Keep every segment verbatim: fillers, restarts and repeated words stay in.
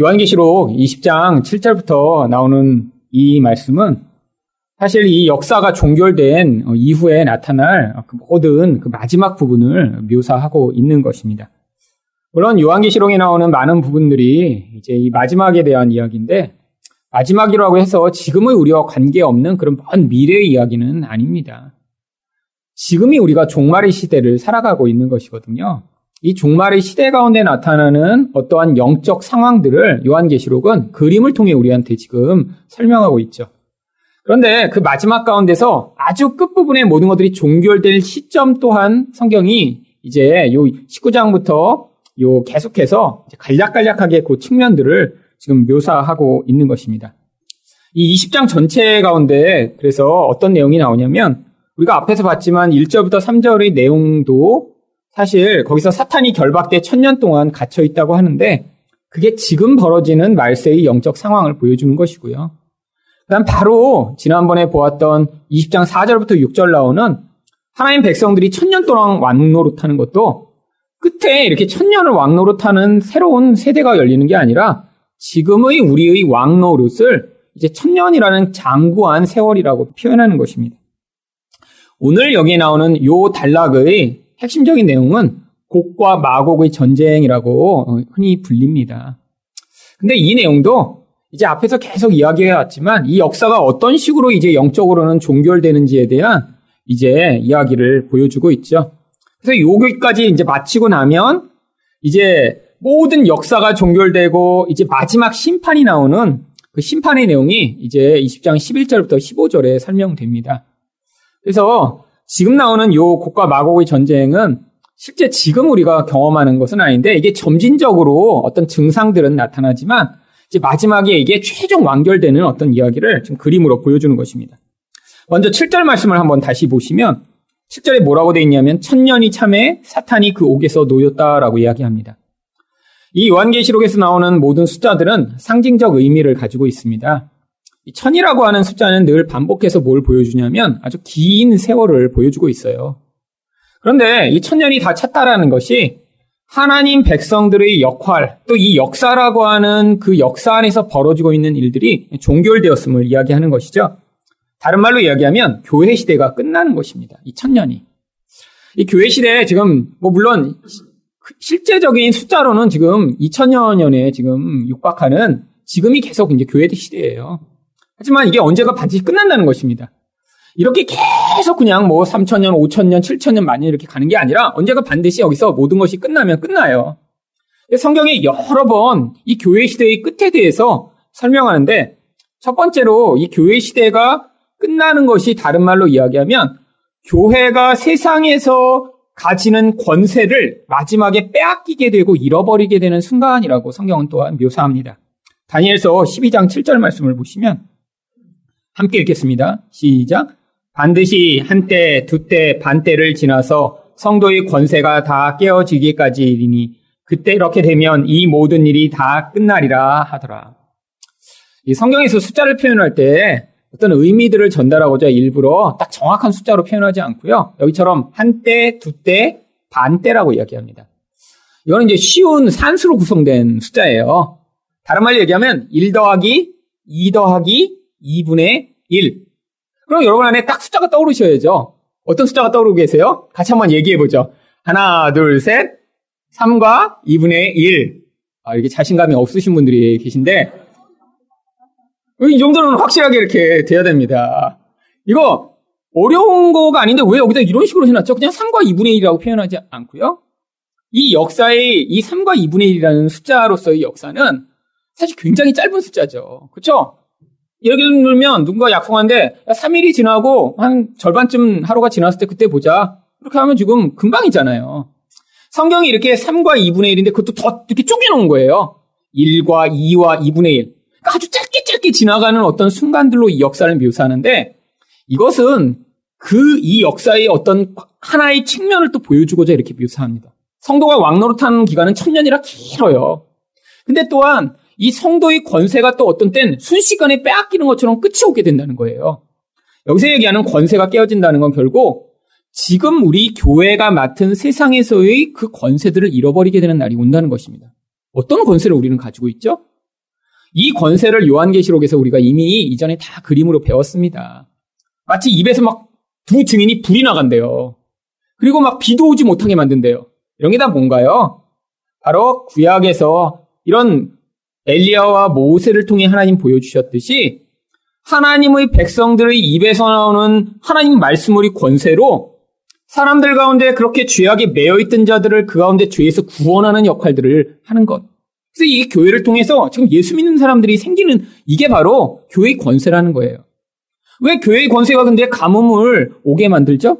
요한계시록 이십 장 칠 절부터 나오는 이 말씀은 사실 이 역사가 종결된 이후에 나타날 그 모든 그 마지막 부분을 묘사하고 있는 것입니다. 물론 요한계시록에 나오는 많은 부분들이 이제 이 마지막에 대한 이야기인데, 마지막이라고 해서 지금의 우리와 관계없는 그런 먼 미래의 이야기는 아닙니다. 지금이 우리가 종말의 시대를 살아가고 있는 것이거든요. 이 종말의 시대 가운데 나타나는 어떠한 영적 상황들을 요한계시록은 그림을 통해 우리한테 지금 설명하고 있죠. 그런데 그 마지막 가운데서 아주 끝부분에 모든 것들이 종결될 시점 또한 성경이 이제 요 십구 장부터 요 계속해서 간략간략하게 그 측면들을 지금 묘사하고 있는 것입니다. 이 이십 장 전체 가운데 그래서 어떤 내용이 나오냐면, 우리가 앞에서 봤지만 일 절부터 삼 절의 내용도 사실 거기서 사탄이 결박돼 천년 동안 갇혀 있다고 하는데, 그게 지금 벌어지는 말세의 영적 상황을 보여주는 것이고요. 그다음 바로 지난번에 보았던 이십 장 사 절부터 육 절 나오는 하나님 백성들이 천년 동안 왕노릇하는 것도 끝에 이렇게 천년을 왕노릇하는 새로운 세대가 열리는 게 아니라 지금의 우리의 왕노릇을 이제 천년이라는 장구한 세월이라고 표현하는 것입니다. 오늘 여기에 나오는 요 단락의 핵심적인 내용은 곡과 마곡의 전쟁이라고 흔히 불립니다. 근데 이 내용도 이제 앞에서 계속 이야기해왔지만 이 역사가 어떤 식으로 이제 영적으로는 종결되는지에 대한 이제 이야기를 보여주고 있죠. 그래서 여기까지 이제 마치고 나면 이제 모든 역사가 종결되고 이제 마지막 심판이 나오는 그 심판의 내용이 이제 이십 장 십일 절부터 십오 절에 설명됩니다. 그래서 지금 나오는 요 곡과 마곡의 전쟁은 실제 지금 우리가 경험하는 것은 아닌데, 이게 점진적으로 어떤 증상들은 나타나지만 이제 마지막에 이게 최종 완결되는 어떤 이야기를 지금 그림으로 보여주는 것입니다. 먼저 칠 절 말씀을 한번 다시 보시면 칠 절에 뭐라고 되어 있냐면, 천년이 참에 사탄이 그 옥에서 놓였다라고 이야기합니다. 이 요한계시록에서 나오는 모든 숫자들은 상징적 의미를 가지고 있습니다. 이 천이라고 하는 숫자는 늘 반복해서 뭘 보여주냐면 아주 긴 세월을 보여주고 있어요. 그런데 이 천년이 다 찼다라는 것이 하나님 백성들의 역할, 또 이 역사라고 하는 그 역사 안에서 벌어지고 있는 일들이 종결되었음을 이야기하는 것이죠. 다른 말로 이야기하면 교회 시대가 끝나는 것입니다. 이 천년이. 이 교회 시대에 지금 뭐 물론 실제적인 숫자로는 지금 이천여 년에 지금 육박하는 지금이 계속 이제 교회 시대예요. 하지만 이게 언제가 반드시 끝난다는 것입니다. 이렇게 계속 그냥 뭐 삼천 년, 오천 년, 칠천 년, 만 년 이렇게 가는 게 아니라 언제가 반드시 여기서 모든 것이 끝나면 끝나요. 성경에 여러 번 이 교회 시대의 끝에 대해서 설명하는데, 첫 번째로 이 교회 시대가 끝나는 것이 다른 말로 이야기하면 교회가 세상에서 가지는 권세를 마지막에 빼앗기게 되고 잃어버리게 되는 순간이라고 성경은 또한 묘사합니다. 다니엘서 십이 장 칠 절 말씀을 보시면 함께 읽겠습니다. 시작. 반드시 한때, 두때, 반때를 지나서 성도의 권세가 다 깨어지기까지 이르니 그때 이렇게 되면 이 모든 일이 다 끝나리라 하더라. 이 성경에서 숫자를 표현할 때 어떤 의미들을 전달하고자 일부러 딱 정확한 숫자로 표현하지 않고요. 여기처럼 한때, 두때, 반때라고 이야기합니다. 이거는 이제 쉬운 산수로 구성된 숫자예요. 다른 말로 얘기하면 일 더하기, 이 더하기, 이분의 일. 그럼 여러분 안에 딱 숫자가 떠오르셔야죠. 어떤 숫자가 떠오르고 계세요? 같이 한번 얘기해보죠. 하나, 둘, 셋. 삼과 이분의 일. 아, 이렇게 자신감이 없으신 분들이 계신데 이 정도는 확실하게 이렇게 돼야 됩니다. 이거 어려운 거가 아닌데 왜 여기다 이런 식으로 해놨죠? 그냥 삼과 이분의 일이라고 표현하지 않고요. 이 역사의 이 삼과 이분의 일이라는 숫자로서의 역사는 사실 굉장히 짧은 숫자죠. 그렇죠? 예를 들면 누군가 약속한데 삼 일이 지나고 한 절반쯤 하루가 지났을 때 그때 보자. 이렇게 하면 지금 금방이잖아요. 성경이 이렇게 삼과 이분의 일인데 그것도 더 이렇게 쪼개놓은 거예요. 일과 이와 이분의 일. 그러니까 아주 짧게 짧게 지나가는 어떤 순간들로 이 역사를 묘사하는데, 이것은 그 이 역사의 어떤 하나의 측면을 또 보여주고자 이렇게 묘사합니다. 성도가 왕노릇하는 기간은 천년이라 길어요. 근데 또한 이 성도의 권세가 또 어떤 땐 순식간에 빼앗기는 것처럼 끝이 오게 된다는 거예요. 여기서 얘기하는 권세가 깨어진다는 건 결국 지금 우리 교회가 맡은 세상에서의 그 권세들을 잃어버리게 되는 날이 온다는 것입니다. 어떤 권세를 우리는 가지고 있죠? 이 권세를 요한계시록에서 우리가 이미 이전에 다 그림으로 배웠습니다. 마치 입에서 막 두 증인이 불이 나간대요. 그리고 막 비도 오지 못하게 만든대요. 이런 게 다 뭔가요? 바로 구약에서 이런 엘리야와 모세를 통해 하나님 보여주셨듯이 하나님의 백성들의 입에서 나오는 하나님 말씀의 권세로 사람들 가운데 그렇게 죄악에 매여있던 자들을 그 가운데 죄에서 구원하는 역할들을 하는 것. 그래서 이 교회를 통해서 지금 예수 믿는 사람들이 생기는 이게 바로 교회의 권세라는 거예요. 왜 교회의 권세가 근데 가뭄을 오게 만들죠?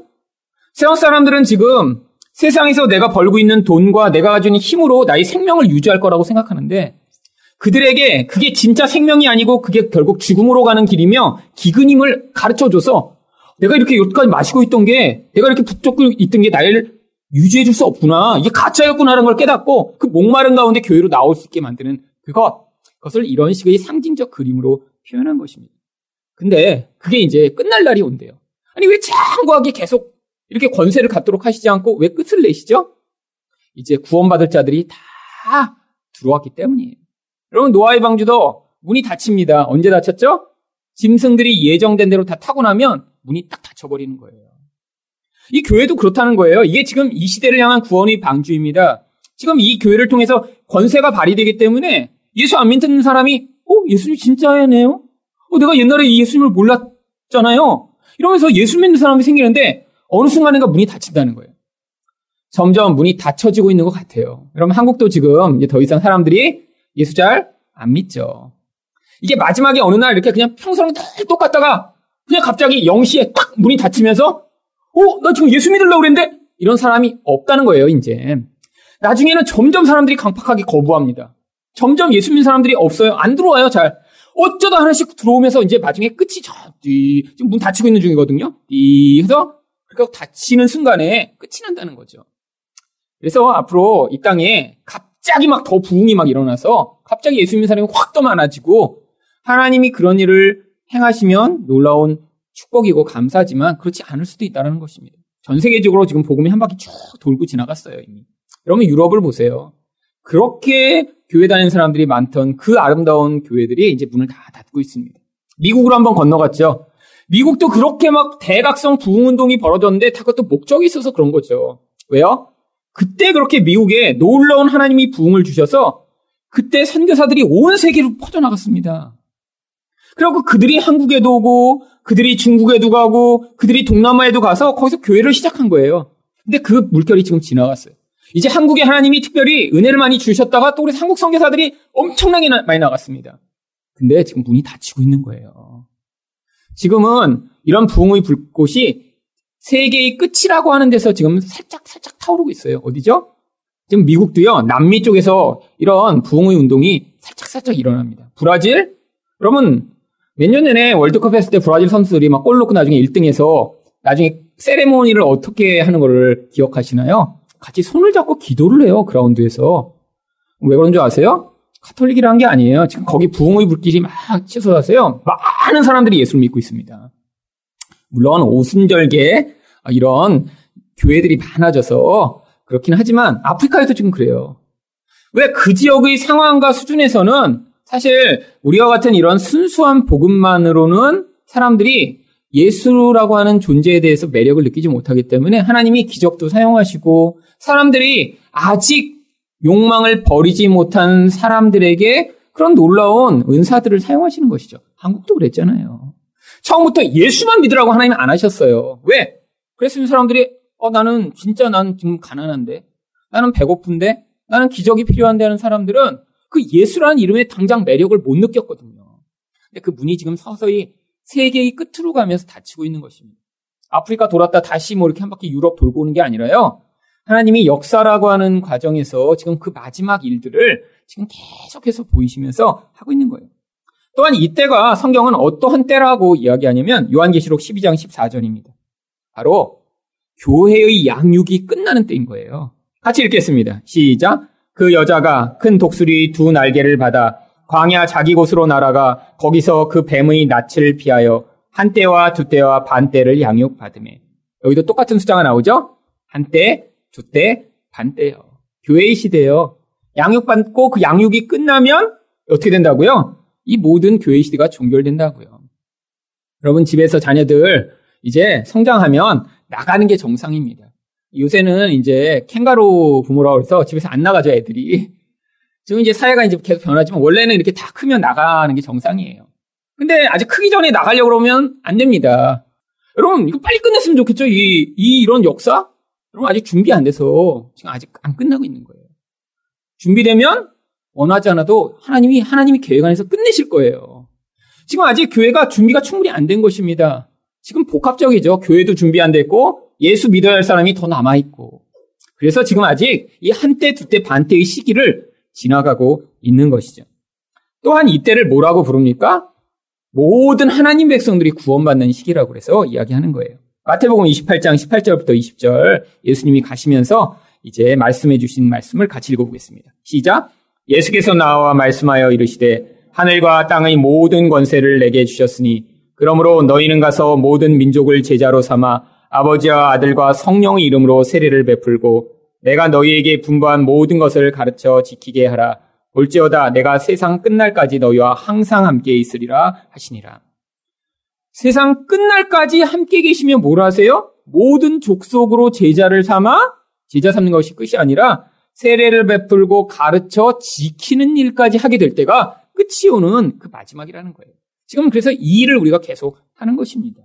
세상 사람들은 지금 세상에서 내가 벌고 있는 돈과 내가 가지고 있는 힘으로 나의 생명을 유지할 거라고 생각하는데 그들에게 그게 진짜 생명이 아니고 그게 결국 죽음으로 가는 길이며 기근임을 가르쳐줘서 내가 이렇게 여기까지 마시고 있던 게 내가 이렇게 붙잡고 있던 게 나를 유지해 줄 수 없구나. 이게 가짜였구나 라는 걸 깨닫고 그 목마른 가운데 교회로 나올 수 있게 만드는 그것. 그것을 이런 식의 상징적 그림으로 표현한 것입니다. 근데 그게 이제 끝날 날이 온대요. 아니 왜 장구하게 계속 이렇게 권세를 갖도록 하시지 않고 왜 끝을 내시죠? 이제 구원받을 자들이 다 들어왔기 때문이에요. 여러분 노아의 방주도 문이 닫힙니다. 언제 닫혔죠? 짐승들이 예정된 대로 다 타고 나면 문이 딱 닫혀버리는 거예요. 이 교회도 그렇다는 거예요. 이게 지금 이 시대를 향한 구원의 방주입니다. 지금 이 교회를 통해서 권세가 발휘되기 때문에 예수 안 믿는 사람이 어? 예수님 진짜네요? 어, 내가 옛날에 이 예수님을 몰랐잖아요. 이러면서 예수 믿는 사람이 생기는데 어느 순간인가 문이 닫힌다는 거예요. 점점 문이 닫혀지고 있는 것 같아요. 여러분 한국도 지금 이제 더 이상 사람들이 예수 잘 안 믿죠. 이게 마지막에 어느 날 이렇게 그냥 평소랑 똑같다가 그냥 갑자기 영 시에 딱 문이 닫히면서 어? 나 지금 예수 믿으려고 그랬는데? 이런 사람이 없다는 거예요, 이제. 나중에는 점점 사람들이 강팍하게 거부합니다. 점점 예수 믿는 사람들이 없어요. 안 들어와요, 잘. 어쩌다 하나씩 들어오면서 이제 나중에 끝이 저, 띠, 지금 문 닫히고 있는 중이거든요. 띠, 해서, 그러니까 닫히는 순간에 끝이 난다는 거죠. 그래서 앞으로 이 땅에 갑자기 막 더 부흥이 막 일어나서 갑자기 예수 믿는 사람이 확 더 많아지고 하나님이 그런 일을 행하시면 놀라운 축복이고 감사하지만 그렇지 않을 수도 있다는 것입니다. 전 세계적으로 지금 복음이 한 바퀴 쭉 돌고 지나갔어요. 이미. 여러분 유럽을 보세요. 그렇게 교회 다니는 사람들이 많던 그 아름다운 교회들이 이제 문을 다 닫고 있습니다. 미국으로 한번 건너갔죠. 미국도 그렇게 막 대각성 부흥운동이 벌어졌는데 다 그것도 목적이 있어서 그런 거죠. 왜요? 그때 그렇게 미국에 놀라운 하나님이 부흥을 주셔서 그때 선교사들이 온 세계로 퍼져나갔습니다. 그리고 그들이 한국에도 오고 그들이 중국에도 가고 그들이 동남아에도 가서 거기서 교회를 시작한 거예요. 근데 그 물결이 지금 지나갔어요. 이제 한국에 하나님이 특별히 은혜를 많이 주셨다가 또 우리 한국 선교사들이 엄청나게 나, 많이 나갔습니다. 근데 지금 문이 닫히고 있는 거예요. 지금은 이런 부흥의 불꽃이 세계의 끝이라고 하는 데서 지금 살짝 살짝 타오르고 있어요. 어디죠? 지금 미국도요. 남미 쪽에서 이런 부흥의 운동이 살짝 살짝 일어납니다. 브라질? 여러분 몇 년 전에 월드컵 했을 때 브라질 선수들이 막 골 넣고 나중에 일 등 해서 나중에 세레모니를 어떻게 하는 거를 기억하시나요? 같이 손을 잡고 기도를 해요. 그라운드에서. 왜 그런 줄 아세요? 카톨릭이라는 게 아니에요. 지금 거기 부흥의 불길이 막 치솟았어요. 많은 사람들이 예수를 믿고 있습니다. 물론 오순절계 이런 교회들이 많아져서 그렇긴 하지만 아프리카에도 지금 그래요. 왜 그 지역의 상황과 수준에서는 사실 우리와 같은 이런 순수한 복음만으로는 사람들이 예수라고 하는 존재에 대해서 매력을 느끼지 못하기 때문에 하나님이 기적도 사용하시고 사람들이 아직 욕망을 버리지 못한 사람들에게 그런 놀라운 은사들을 사용하시는 것이죠. 한국도 그랬잖아요. 처음부터 예수만 믿으라고 하나님이 안 하셨어요. 왜? 그랬으면 사람들이 어 나는 진짜 난 지금 가난한데 나는 배고픈데 나는 기적이 필요한데 하는 사람들은 그 예수라는 이름에 당장 매력을 못 느꼈거든요. 근데 그 문이 지금 서서히 세계의 끝으로 가면서 닫히고 있는 것입니다. 아프리카 돌았다 다시 뭐 이렇게 한 바퀴 유럽 돌고 오는 게 아니라요. 하나님이 역사라고 하는 과정에서 지금 그 마지막 일들을 지금 계속해서 보이시면서 하고 있는 거예요. 또한 이때가 성경은 어떠한 때라고 이야기하냐면 요한계시록 십이 장 십사 절입니다. 바로 교회의 양육이 끝나는 때인 거예요. 같이 읽겠습니다. 시작! 그 여자가 큰 독수리 두 날개를 받아 광야 자기 곳으로 날아가 거기서 그 뱀의 낯을 피하여 한 때와 두 때와 반 때를 양육받으매. 여기도 똑같은 숫자가 나오죠? 한 때, 두 때, 반 때요. 교회의 시대요. 양육받고 그 양육이 끝나면 어떻게 된다고요? 이 모든 교회 시대가 종결된다고요. 여러분 집에서 자녀들 이제 성장하면 나가는 게 정상입니다. 요새는 이제 캥거루 부모라고 해서 집에서 안 나가죠, 애들이. 지금 이제 사회가 이제 계속 변하지만 원래는 이렇게 다 크면 나가는 게 정상이에요. 근데 아직 크기 전에 나가려고 그러면 안 됩니다. 여러분 이거 빨리 끝냈으면 좋겠죠? 이, 이 이런 역사? 여러분 아직 준비 안 돼서 지금 아직 안 끝나고 있는 거예요. 준비되면 원하지 않아도 하나님이 하나님이 계획 안에서 끝내실 거예요. 지금 아직 교회가 준비가 충분히 안 된 것입니다. 지금 복합적이죠. 교회도 준비 안 됐고 예수 믿어야 할 사람이 더 남아 있고. 그래서 지금 아직 이 한때, 두때, 반때의 시기를 지나가고 있는 것이죠. 또한 이때를 뭐라고 부릅니까? 모든 하나님 백성들이 구원받는 시기라고 그래서 이야기하는 거예요. 마태복음 이십팔 장 십팔 절부터 이십 절 예수님이 가시면서 이제 말씀해 주신 말씀을 같이 읽어보겠습니다. 시작! 예수께서 나와 말씀하여 이르시되 하늘과 땅의 모든 권세를 내게 주셨으니 그러므로 너희는 가서 모든 민족을 제자로 삼아 아버지와 아들과 성령의 이름으로 세례를 베풀고 내가 너희에게 분부한 모든 것을 가르쳐 지키게 하라. 볼지어다 내가 세상 끝날까지 너희와 항상 함께 있으리라 하시니라. 세상 끝날까지 함께 계시면 뭘 하세요? 모든 족속으로 제자를 삼아 제자 삼는 것이 끝이 아니라 세례를 베풀고 가르쳐 지키는 일까지 하게 될 때가 끝이 오는 그 마지막이라는 거예요. 지금 그래서 이 일을 우리가 계속 하는 것입니다.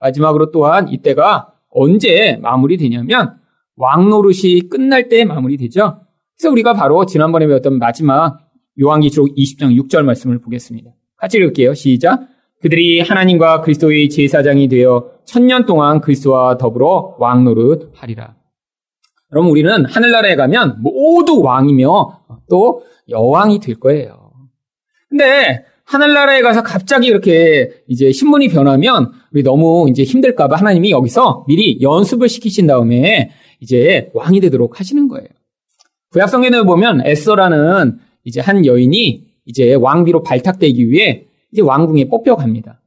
마지막으로 또한 이때가 언제 마무리되냐면 왕노릇이 끝날 때 마무리되죠. 그래서 우리가 바로 지난번에 배웠던 마지막 요한계시록 이십 장 육 절 말씀을 보겠습니다. 같이 읽을게요. 시작! 그들이 하나님과 그리스도의 제사장이 되어 천년 동안 그리스도와 더불어 왕노릇 하리라. 여러분 우리는 하늘나라에 가면 모두 왕이며 또 여왕이 될 거예요. 근데 하늘나라에 가서 갑자기 이렇게 이제 신분이 변하면 우리 너무 이제 힘들까봐 하나님이 여기서 미리 연습을 시키신 다음에 이제 왕이 되도록 하시는 거예요. 구약성경에 보면 에스더라는 이제 한 여인이 이제 왕비로 발탁되기 위해 이제 왕궁에 뽑혀갑니다.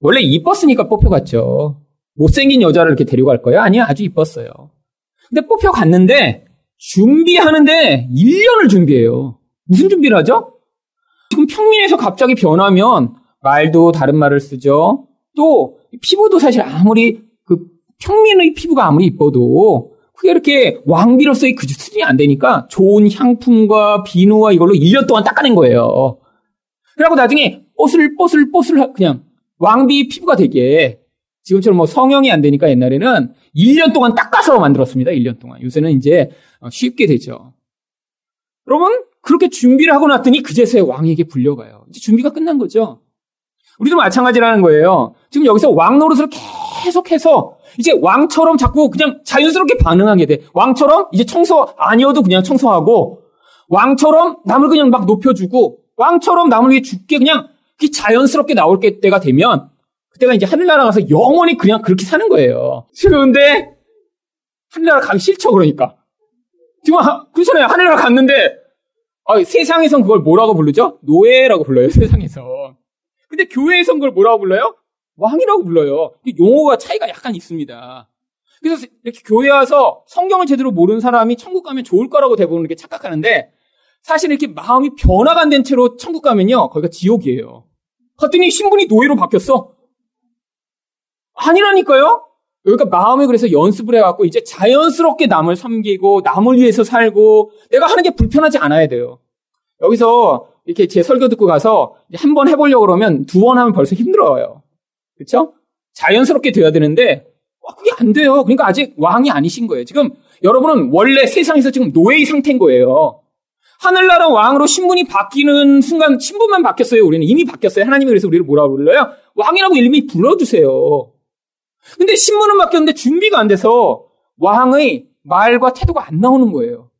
원래 이뻤으니까 뽑혀갔죠. 못생긴 여자를 이렇게 데려갈 거예요? 아니야, 아주 이뻤어요. 근데 뽑혀갔는데 준비하는데 일 년을 준비해요. 무슨 준비를 하죠? 지금 평민에서 갑자기 변하면 말도 다른 말을 쓰죠. 또 피부도 사실 아무리 그 평민의 피부가 아무리 이뻐도 그게 이렇게 왕비로서의 그 수준이 안 되니까 좋은 향품과 비누와 이걸로 일 년 동안 닦아낸 거예요. 그러고 나중에 뽀슬뽀슬뽀슬 그냥 왕비 피부가 되게 지금처럼 뭐 성형이 안 되니까 옛날에는 일 년 동안 닦아서 만들었습니다. 일 년 동안. 요새는 이제 쉽게 되죠. 여러분 그렇게 준비를 하고 났더니 그제서야 왕에게 불려가요. 이제 준비가 끝난 거죠. 우리도 마찬가지라는 거예요. 지금 여기서 왕 노릇을 계속해서 이제 왕처럼 자꾸 그냥 자연스럽게 반응하게 돼. 왕처럼 이제 청소 아니어도 그냥 청소하고 왕처럼 남을 그냥 막 높여주고 왕처럼 남을 위해 죽게 그냥 자연스럽게 나올 때가 되면 그때가 이제 하늘나라 가서 영원히 그냥 그렇게 사는 거예요. 그런데 하늘나라 가기 싫죠. 그러니까. 지금 그렇잖아요. 하늘나라 갔는데 아, 세상에선 그걸 뭐라고 부르죠? 노예라고 불러요. 세상에서. 근데 교회에선 그걸 뭐라고 불러요? 왕이라고 불러요. 용어가 차이가 약간 있습니다. 그래서 이렇게 교회 와서 성경을 제대로 모르는 사람이 천국 가면 좋을 거라고 대부분 이렇게 착각하는데 사실 이렇게 마음이 변화가 안 된 채로 천국 가면요. 거기가 지옥이에요. 갔더니 신분이 노예로 바뀌었어. 아니라니까요. 그러니까 마음을 그래서 연습을 해갖고 이제 자연스럽게 남을 섬기고 남을 위해서 살고 내가 하는 게 불편하지 않아야 돼요. 여기서 이렇게 제 설교 듣고 가서 한 번 해보려고 그러면 두 번 하면 벌써 힘들어요. 그렇죠? 자연스럽게 돼야 되는데 와, 그게 안 돼요. 그러니까 아직 왕이 아니신 거예요. 지금 여러분은 원래 세상에서 지금 노예의 상태인 거예요. 하늘나라 왕으로 신분이 바뀌는 순간 신분만 바뀌었어요. 우리는 이미 바뀌었어요. 하나님이 그래서 우리를 뭐라고 불러요? 왕이라고 이름이 불러주세요. 근데 신분은 바뀌었는데 준비가 안 돼서 왕의 말과 태도가 안 나오는 거예요.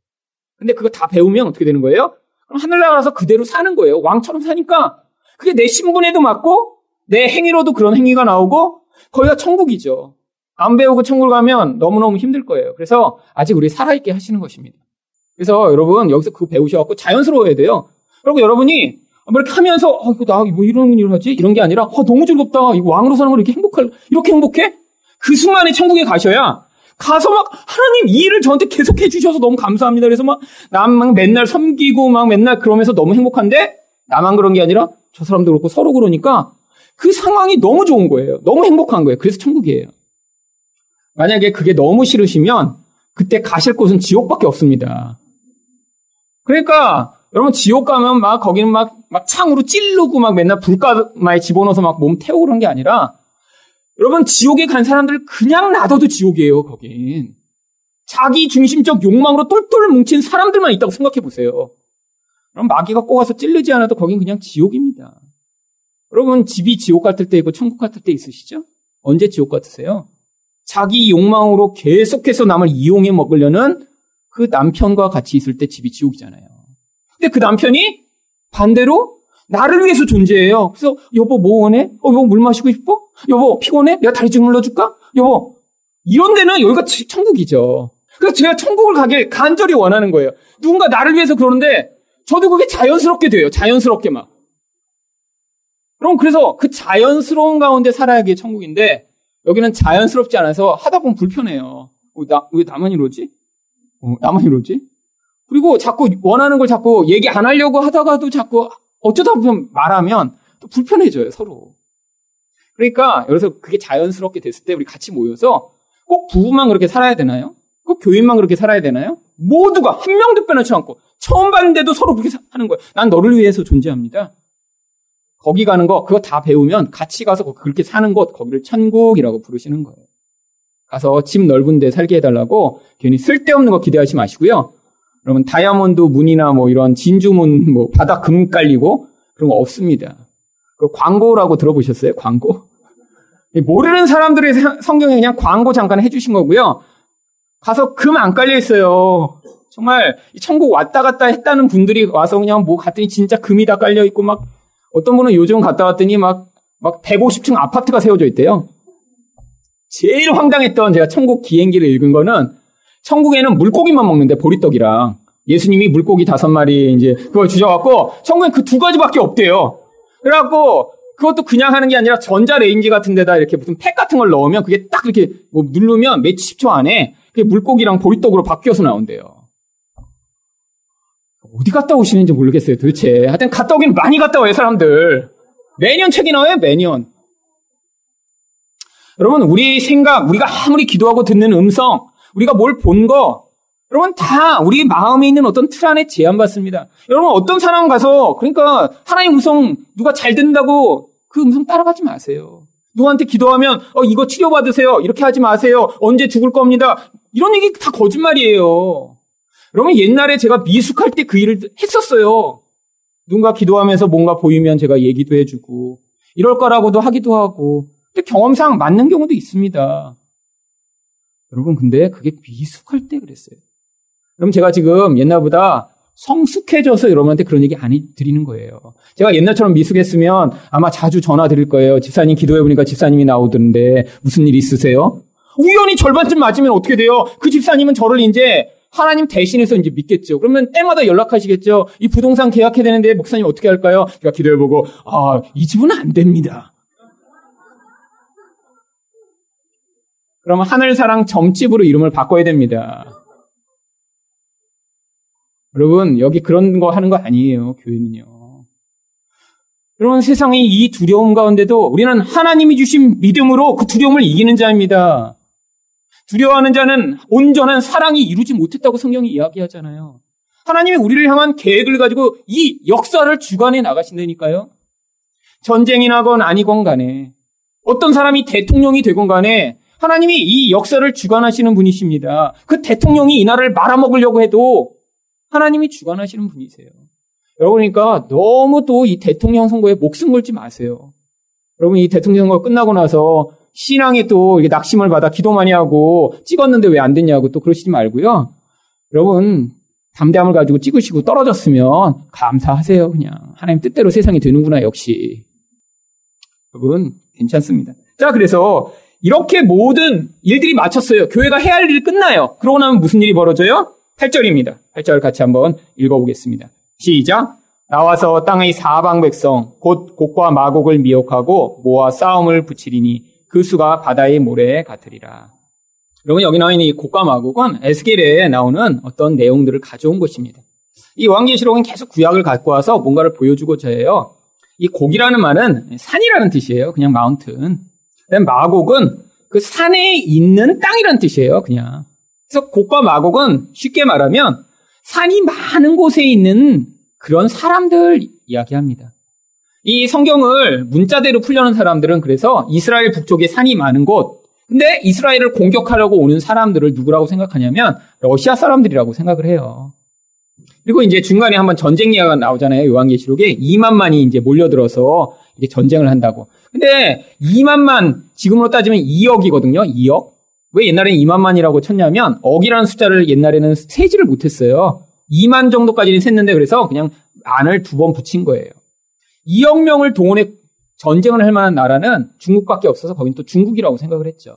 근데 그거 다 배우면 어떻게 되는 거예요? 그럼 하늘나라 가서 그대로 사는 거예요. 왕처럼 사니까 그게 내 신분에도 맞고 내 행위로도 그런 행위가 나오고 거기가 천국이죠. 안 배우고 천국을 가면 너무너무 힘들 거예요. 그래서 아직 우리 살아있게 하시는 것입니다. 그래서 여러분 여기서 그거 배우셔갖고 자연스러워야 돼요. 그리고 여러분이 뭐 이렇게 하면서 아 이거 나 뭐 이런 일을 하지? 이런 게 아니라 아 너무 즐겁다. 이거 왕으로 사는 걸 이렇게 행복할 이렇게 행복해? 그 순간에 천국에 가셔야 가서 막 하나님 이 일을 저한테 계속해 주셔서 너무 감사합니다. 그래서 막 난 막 맨날 섬기고 막 맨날 그러면서 너무 행복한데 나만 그런 게 아니라 저 사람도 그렇고 서로 그러니까 그 상황이 너무 좋은 거예요. 너무 행복한 거예요. 그래서 천국이에요. 만약에 그게 너무 싫으시면 그때 가실 곳은 지옥밖에 없습니다. 그러니까 여러분 지옥 가면 막 거기는 막, 막 창으로 찌르고 막 맨날 불가마에 집어넣어서 막 몸 태우고 그런 게 아니라 여러분 지옥에 간 사람들 그냥 놔둬도 지옥이에요. 거긴. 자기 중심적 욕망으로 똘똘 뭉친 사람들만 있다고 생각해 보세요. 그럼 마귀가 꼬아서 찔르지 않아도 거긴 그냥 지옥입니다. 여러분 집이 지옥 같을 때 있고 천국 같을 때 있으시죠? 언제 지옥 같으세요? 자기 욕망으로 계속해서 남을 이용해 먹으려는 그 남편과 같이 있을 때 집이 지옥이잖아요. 근데 그 남편이 반대로 나를 위해서 존재해요. 그래서 여보 뭐 원해? 어, 여보 물 마시고 싶어? 여보 피곤해? 내가 다리 좀 눌러줄까? 여보 이런 데는 여기가 천국이죠. 그래서 제가 천국을 가길 간절히 원하는 거예요. 누군가 나를 위해서 그러는데 저도 그게 자연스럽게 돼요. 자연스럽게 막. 그럼 그래서 그 자연스러운 가운데 살아야 그게 천국인데 여기는 자연스럽지 않아서 하다 보면 불편해요. 어, 나, 왜 나만 이러지? 어, 나만 이러지? 그리고 자꾸 원하는 걸 자꾸 얘기 안 하려고 하다가도 자꾸 어쩌다 보면 말하면 또 불편해져요. 서로. 그러니까 여기서 그게 자연스럽게 됐을 때 우리 같이 모여서 꼭 부부만 그렇게 살아야 되나요? 꼭 교인만 그렇게 살아야 되나요? 모두가 한 명도 빼놓지 않고 처음 봤는데도 서로 그렇게 하는 거예요. 난 너를 위해서 존재합니다. 거기 가는 거 그거 다 배우면 같이 가서 그렇게 사는 곳 거기를 천국이라고 부르시는 거예요. 가서 집 넓은 데 살게 해달라고 괜히 쓸데없는 거 기대하지 마시고요. 그러면 다이아몬드 문이나 뭐 이런 진주문 뭐 바닥 금 깔리고 그런 거 없습니다. 그 광고라고 들어보셨어요? 광고? 모르는 사람들의 성경에 그냥 광고 잠깐 해주신 거고요. 가서 금 안 깔려 있어요. 정말 천국 왔다 갔다 했다는 분들이 와서 그냥 뭐 갔더니 진짜 금이 다 깔려 있고 막 어떤 분은 요즘 갔다 왔더니 막, 막 백오십 층 아파트가 세워져 있대요. 제일 황당했던 제가 천국 기행기를 읽은 거는 천국에는 물고기만 먹는데 보리떡이랑 예수님이 물고기 다섯 마리 이제 그걸 주셔갖고 천국엔 그 두 가지밖에 없대요. 그래갖고 그것도 그냥 하는 게 아니라 전자레인지 같은 데다 이렇게 무슨 팩 같은 걸 넣으면 그게 딱 이렇게 뭐 누르면 몇 십 초 안에 그게 물고기랑 보리떡으로 바뀌어서 나온대요. 어디 갔다 오시는지 모르겠어요, 도대체. 하여튼 갔다 오긴 많이 갔다 와요, 사람들. 매년 책이 나와요, 매년. 여러분, 우리 생각, 우리가 아무리 기도하고 듣는 음성, 우리가 뭘 본 거, 여러분 다 우리 마음에 있는 어떤 틀 안에 제한받습니다. 여러분, 어떤 사람 가서, 그러니까 하나님 음성 누가 잘 듣는다고 그 음성 따라가지 마세요. 누구한테 기도하면 어 이거 치료받으세요, 이렇게 하지 마세요, 언제 죽을 겁니다. 이런 얘기 다 거짓말이에요. 여러분 옛날에 제가 미숙할 때 그 일을 했었어요. 누군가 기도하면서 뭔가 보이면 제가 얘기도 해주고 이럴 거라고도 하기도 하고 근데 경험상 맞는 경우도 있습니다. 여러분 근데 그게 미숙할 때 그랬어요. 그럼 제가 지금 옛날보다 성숙해져서 여러분한테 그런 얘기 안 드리는 거예요. 제가 옛날처럼 미숙했으면 아마 자주 전화 드릴 거예요. 집사님 기도해보니까 집사님이 나오던데 무슨 일 있으세요? 우연히 절반쯤 맞으면 어떻게 돼요? 그 집사님은 저를 이제 하나님 대신해서 이제 믿겠죠. 그러면 때마다 연락하시겠죠. 이 부동산 계약해야 되는데 목사님 어떻게 할까요? 제가 기도해보고 아, 이 집은 안 됩니다. 그러면 하늘사랑 점집으로 이름을 바꿔야 됩니다. 여러분 여기 그런 거 하는 거 아니에요. 교회는요. 여러분 세상의 이 두려움 가운데도 우리는 하나님이 주신 믿음으로 그 두려움을 이기는 자입니다. 두려워하는 자는 온전한 사랑이 이루지 못했다고 성경이 이야기하잖아요. 하나님이 우리를 향한 계획을 가지고 이 역사를 주관해 나가신다니까요. 전쟁이 나건 아니건 간에 어떤 사람이 대통령이 되건 간에 하나님이 이 역사를 주관하시는 분이십니다. 그 대통령이 이 나라를 말아먹으려고 해도 하나님이 주관하시는 분이세요. 여러분 그러니까 너무 또 이 대통령 선거에 목숨 걸지 마세요. 여러분 이 대통령 선거 끝나고 나서 신앙에 또 이게 낙심을 받아 기도 많이 하고 찍었는데 왜 안 됐냐고 또 그러시지 말고요. 여러분 담대함을 가지고 찍으시고 떨어졌으면 감사하세요. 그냥 하나님 뜻대로 세상이 되는구나 역시. 여러분 괜찮습니다. 자 그래서 이렇게 모든 일들이 마쳤어요. 교회가 해야 할 일이 끝나요. 그러고 나면 무슨 일이 벌어져요? 팔 절입니다. 팔 절 같이 한번 읽어보겠습니다. 시작! 나와서 땅의 사방 백성 곧 곡과 마곡을 미혹하고 모아 싸움을 붙이리니 그 수가 바다의 모래에 같으리라. 여러분 여기 나와 있는 이 곡과 마곡은 에스겔에 나오는 어떤 내용들을 가져온 것입니다. 이 요한계시록은 계속 구약을 갖고 와서 뭔가를 보여주고자 해요. 이 곡이라는 말은 산이라는 뜻이에요. 그냥 마운튼. 그다음 마곡은 그 산에 있는 땅이라는 뜻이에요. 그냥. 그래서 곡과 마곡은 쉽게 말하면 산이 많은 곳에 있는 그런 사람들 이야기합니다. 이 성경을 문자대로 풀려는 사람들은 그래서 이스라엘 북쪽에 산이 많은 곳, 근데 이스라엘을 공격하려고 오는 사람들을 누구라고 생각하냐면 러시아 사람들이라고 생각을 해요. 그리고 이제 중간에 한번 전쟁 이야기가 나오잖아요. 요한계시록에 이만만이 이제 몰려들어서 이제 전쟁을 한다고. 근데 이만만, 지금으로 따지면 이억이거든요. 이억. 왜 옛날엔 이만만이라고 쳤냐면 억이라는 숫자를 옛날에는 세지를 못했어요. 이만 정도까지는 셌는데 그래서 그냥 안을 두 번 붙인 거예요. 이억 명을 동원해 전쟁을 할 만한 나라는 중국밖에 없어서 거긴 또 중국이라고 생각을 했죠.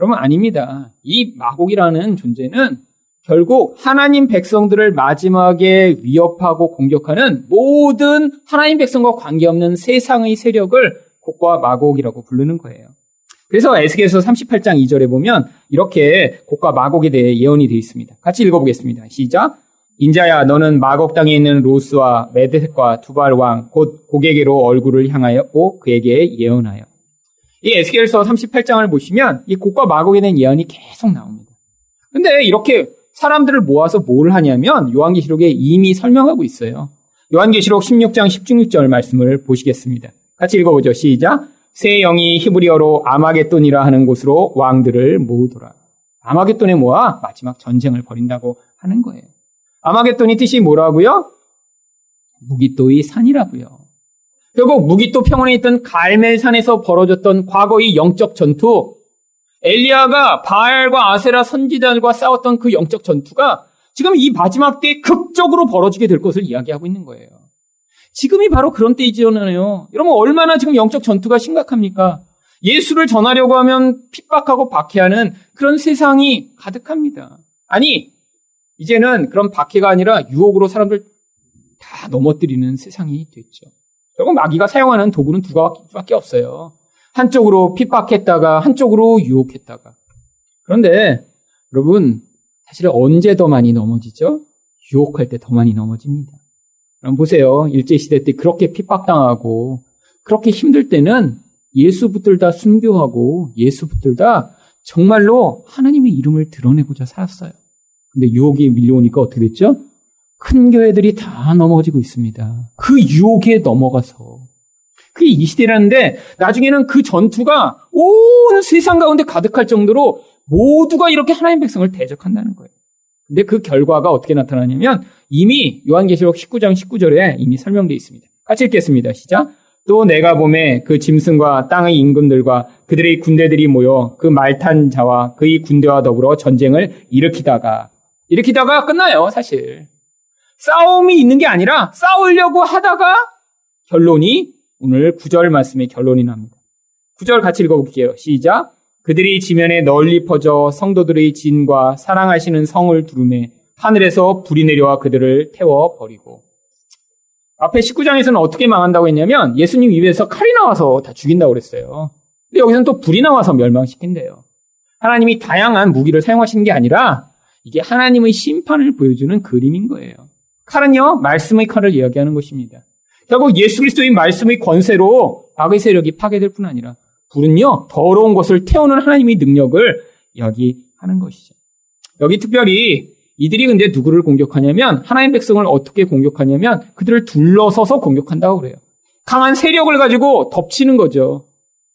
여러분, 아닙니다. 이 마곡이라는 존재는 결국 하나님 백성들을 마지막에 위협하고 공격하는 모든 하나님 백성과 관계없는 세상의 세력을 곡과 마곡이라고 부르는 거예요. 그래서 에스겔서 삼십팔 장 이 절에 보면 이렇게 곡과 마곡에 대해 예언이 되어 있습니다. 같이 읽어보겠습니다. 시작! 인자야, 너는 마곡 땅에 있는 로스와 메데셋과 두발 왕 곧 곡에게로 얼굴을 향하였고 그에게 예언하여. 이 에스겔서 삼십팔 장을 보시면 이 곡과 마곡에 대한 예언이 계속 나옵니다. 근데 이렇게 사람들을 모아서 뭘 하냐면 요한계시록에 이미 설명하고 있어요. 요한계시록 십육 장 십육 절 말씀을 보시겠습니다. 같이 읽어보죠. 시작! 새 영이 히브리어로 아마겟돈이라 하는 곳으로 왕들을 모으더라. 아마겟돈에 모아 마지막 전쟁을 벌인다고 하는 거예요. 아마겟돈이 뜻이 뭐라고요? 무깃도의 산이라고요. 결국 무깃도 평원에 있던 갈멜산에서 벌어졌던 과거의 영적 전투, 엘리야가 바알과 아세라 선지자들과 싸웠던 그 영적 전투가 지금 이 마지막 때에 극적으로 벌어지게 될 것을 이야기하고 있는 거예요. 지금이 바로 그런 때이잖아요. 여러분, 얼마나 지금 영적 전투가 심각합니까? 예수를 전하려고 하면 핍박하고 박해하는 그런 세상이 가득합니다. 아니, 이제는 그런 박해가 아니라 유혹으로 사람들 다 넘어뜨리는 세상이 됐죠. 결국 마귀가 사용하는 도구는 두 가지밖에 없어요. 한쪽으로 핍박했다가 한쪽으로 유혹했다가. 그런데 여러분, 사실 언제 더 많이 넘어지죠? 유혹할 때 더 많이 넘어집니다. 그럼 보세요. 일제시대 때 그렇게 핍박당하고 그렇게 힘들 때는 예수 붙들다 순교하고 예수 붙들다 정말로 하나님의 이름을 드러내고자 살았어요. 근데 유혹이 밀려오니까 어떻게 됐죠? 큰 교회들이 다 넘어지고 있습니다. 그 유혹에 넘어가서. 그게 이 시대라는데 나중에는 그 전투가 온 세상 가운데 가득할 정도로 모두가 이렇게 하나님 백성을 대적한다는 거예요. 근데 그 결과가 어떻게 나타나냐면 이미 요한계시록 십구 장 십구 절에 이미 설명되어 있습니다. 같이 읽겠습니다. 시작! 또 내가 보매 그 짐승과 땅의 임금들과 그들의 군대들이 모여 그 말탄 자와 그의 군대와 더불어 전쟁을 일으키다가 일으키다가 끝나요. 사실 싸움이 있는 게 아니라 싸우려고 하다가 결론이 오늘 구 절 말씀의 결론이 납니다. 구 절 같이 읽어볼게요. 시작! 그들이 지면에 널리 퍼져 성도들의 진과 사랑하시는 성을 두르매 하늘에서 불이 내려와 그들을 태워버리고. 앞에 십구 장에서는 어떻게 망한다고 했냐면 예수님 입에서 칼이 나와서 다 죽인다고 그랬어요. 근데 여기서는 또 불이 나와서 멸망시킨대요. 하나님이 다양한 무기를 사용하시는 게 아니라 이게 하나님의 심판을 보여주는 그림인 거예요. 칼은요, 말씀의 칼을 이야기하는 것입니다. 결국 예수 그리스도의 말씀의 권세로 악의 세력이 파괴될 뿐 아니라 불은요, 더러운 것을 태우는 하나님의 능력을 이야기하는 것이죠. 여기 특별히 이들이 근데 누구를 공격하냐면 하나님 백성을 어떻게 공격하냐면 그들을 둘러서서 공격한다고 그래요. 강한 세력을 가지고 덮치는 거죠.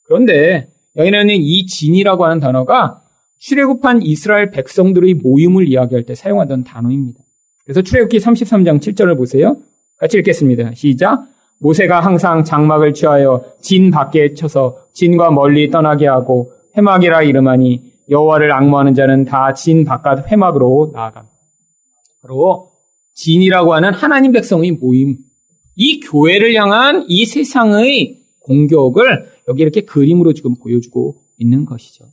그런데 여기는 이 진이라고 하는 단어가 출애굽한 이스라엘 백성들의 모임을 이야기할 때 사용하던 단어입니다. 그래서 출애굽기 삼십삼 장 칠 절을 보세요. 같이 읽겠습니다. 시작! 모세가 항상 장막을 취하여 진 밖에 쳐서 진과 멀리 떠나게 하고 회막이라 이름하니 여호와를 앙모하는 자는 다 진 바깥 회막으로 나아갑니다. 바로 진이라고 하는 하나님 백성의 모임, 이 교회를 향한 이 세상의 공격을 여기 이렇게 그림으로 지금 보여주고 있는 것이죠.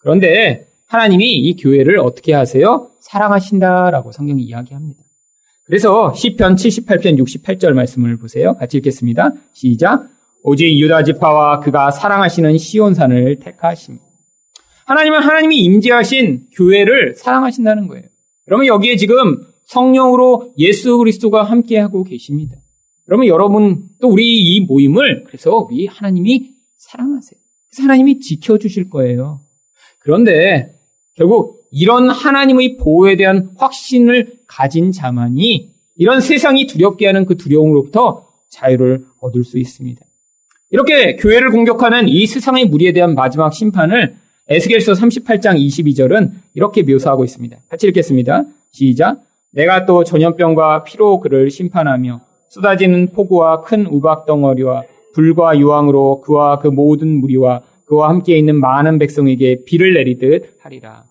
그런데 하나님이 이 교회를 어떻게 하세요? 사랑하신다라고 성경이 이야기합니다. 그래서 시편 칠십팔 편 육십팔 절 말씀을 보세요. 같이 읽겠습니다. 시작! 오직 유다 지파와 그가 사랑하시는 시온산을 택하십니다. 하나님은 하나님이 임재하신 교회를 사랑하신다는 거예요. 그러면 여기에 지금 성령으로 예수 그리스도가 함께하고 계십니다. 그러면 여러분 또 우리 이 모임을 그래서 우리 하나님이 사랑하세요. 그래서 하나님이 지켜주실 거예요. 그런데 결국 이런 하나님의 보호에 대한 확신을 가진 자만이 이런 세상이 두렵게 하는 그 두려움으로부터 자유를 얻을 수 있습니다. 이렇게 교회를 공격하는 이 세상의 무리에 대한 마지막 심판을 에스겔서 삼십팔 장 이십이 절은 이렇게 묘사하고 있습니다. 같이 읽겠습니다. 시작. 내가 또 전염병과 피로 그를 심판하며 쏟아지는 폭우와 큰 우박덩어리와 불과 유황으로 그와 그 모든 무리와 그와 함께 있는 많은 백성에게 비를 내리듯 하리라.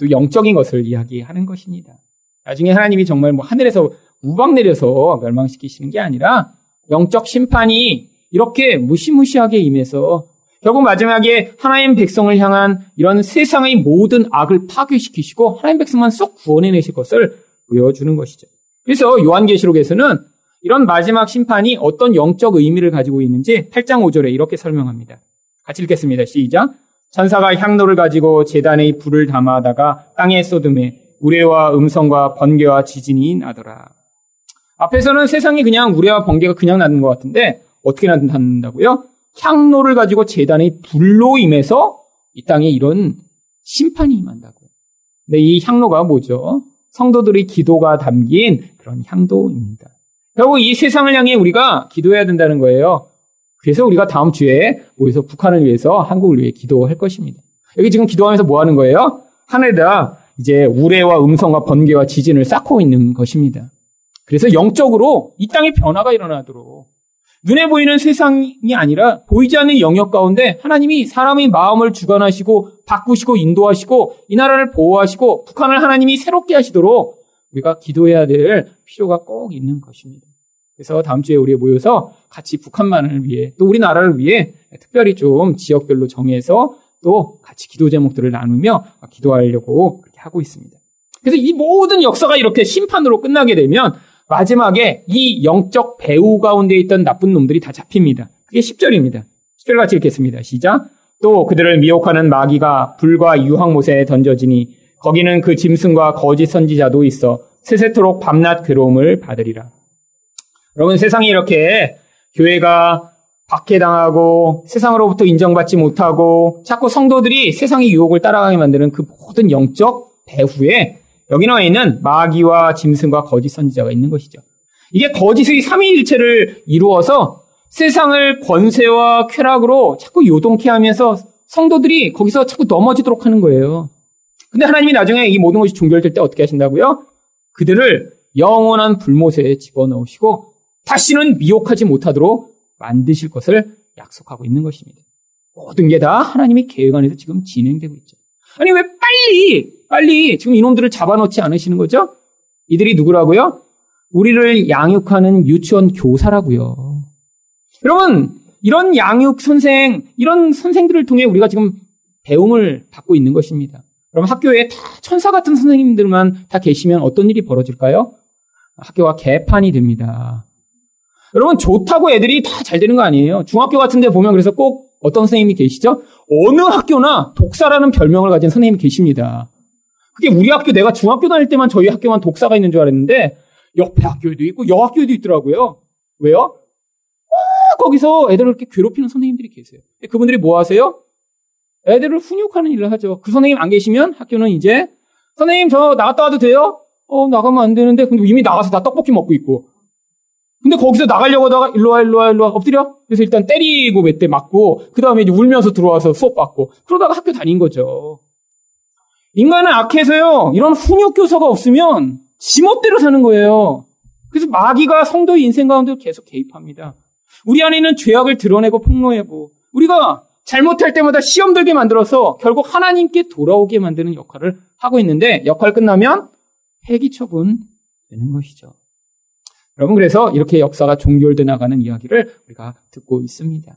또 영적인 것을 이야기하는 것입니다. 나중에 하나님이 정말 뭐 하늘에서 우박 내려서 멸망시키시는 게 아니라 영적 심판이 이렇게 무시무시하게 임해서 결국 마지막에 하나님 백성을 향한 이런 세상의 모든 악을 파괴시키시고 하나님 백성만 쏙 구원해내실 것을 보여주는 것이죠. 그래서 요한계시록에서는 이런 마지막 심판이 어떤 영적 의미를 가지고 있는지 팔 장 오 절에 이렇게 설명합니다. 같이 읽겠습니다. 시작. 천사가 향로를 가지고 제단의 불을 담아다가 땅에 쏟음에 우레와 음성과 번개와 지진이 나더라. 앞에서는 세상이 그냥 우레와 번개가 그냥 나는 것 같은데 어떻게 나타난다고요? 향로를 가지고 제단의 불로 임해서 이 땅에 이런 심판이 임한다고요. 근데 이 향로가 뭐죠? 성도들의 기도가 담긴 그런 향도입니다. 결국 이 세상을 향해 우리가 기도해야 된다는 거예요. 그래서 우리가 다음 주에 모여서 북한을 위해서 한국을 위해 기도할 것입니다. 여기 지금 기도하면서 뭐 하는 거예요? 하늘에다 이제 우레와 음성과 번개와 지진을 쌓고 있는 것입니다. 그래서 영적으로 이 땅에 변화가 일어나도록 눈에 보이는 세상이 아니라 보이지 않는 영역 가운데 하나님이 사람의 마음을 주관하시고 바꾸시고 인도하시고 이 나라를 보호하시고 북한을 하나님이 새롭게 하시도록 우리가 기도해야 될 필요가 꼭 있는 것입니다. 그래서 다음 주에 우리 모여서 같이 북한만을 위해 또 우리나라를 위해 특별히 좀 지역별로 정해서 또 같이 기도 제목들을 나누며 기도하려고 그렇게 하고 있습니다. 그래서 이 모든 역사가 이렇게 심판으로 끝나게 되면 마지막에 이 영적 배후 가운데 있던 나쁜 놈들이 다 잡힙니다. 그게 십 절입니다. 십 절 같이 읽겠습니다. 시작. 또 그들을 미혹하는 마귀가 불과 유황못에 던져지니 거기는 그 짐승과 거짓 선지자도 있어 세세토록 밤낮 괴로움을 받으리라. 여러분 세상이 이렇게 교회가 박해당하고 세상으로부터 인정받지 못하고 자꾸 성도들이 세상의 유혹을 따라가게 만드는 그 모든 영적 배후에 여기 나와 있는 마귀와 짐승과 거짓 선지자가 있는 것이죠. 이게 거짓의 삼위일체를 이루어서 세상을 권세와 쾌락으로 자꾸 요동케 하면서 성도들이 거기서 자꾸 넘어지도록 하는 거예요. 근데 하나님이 나중에 이 모든 것이 종결될 때 어떻게 하신다고요? 그들을 영원한 불못에 집어넣으시고 다시는 미혹하지 못하도록 만드실 것을 약속하고 있는 것입니다. 모든 게 다 하나님의 계획 안에서 지금 진행되고 있죠. 아니 왜 빨리 빨리 지금 이놈들을 잡아놓지 않으시는 거죠? 이들이 누구라고요? 우리를 양육하는 유치원 교사라고요. 여러분 이런 양육 선생, 이런 선생들을 통해 우리가 지금 배움을 받고 있는 것입니다. 그럼 학교에 다 천사 같은 선생님들만 다 계시면 어떤 일이 벌어질까요? 학교가 개판이 됩니다. 여러분 좋다고 애들이 다 잘 되는 거 아니에요. 중학교 같은 데 보면 그래서 꼭 어떤 선생님이 계시죠? 어느 학교나 독사라는 별명을 가진 선생님이 계십니다. 그게 우리 학교, 내가 중학교 다닐 때만 저희 학교만 독사가 있는 줄 알았는데 옆에 학교에도 있고 여학교에도 있더라고요. 왜요? 아, 거기서 애들을 이렇게 괴롭히는 선생님들이 계세요. 그분들이 뭐 하세요? 애들을 훈육하는 일을 하죠. 그 선생님 안 계시면 학교는 이제 선생님 저 나갔다 와도 돼요? 어 나가면 안 되는데 근데 이미 나가서 나 떡볶이 먹고 있고 근데 거기서 나가려고 하다가 일로 와 일로 와 일로 와 엎드려? 그래서 일단 때리고 몇 대 맞고 그 다음에 이제 울면서 들어와서 수업 받고 그러다가 학교 다닌 거죠. 인간은 악해서요 이런 훈육교사가 없으면 지멋대로 사는 거예요. 그래서 마귀가 성도의 인생 가운데 계속 개입합니다. 우리 안에 있는 죄악을 드러내고 폭로하고 우리가 잘못할 때마다 시험 들게 만들어서 결국 하나님께 돌아오게 만드는 역할을 하고 있는데 역할 끝나면 폐기 처분 되는 것이죠. 여러분 그래서 이렇게 역사가 종결돼 나가는 이야기를 우리가 듣고 있습니다.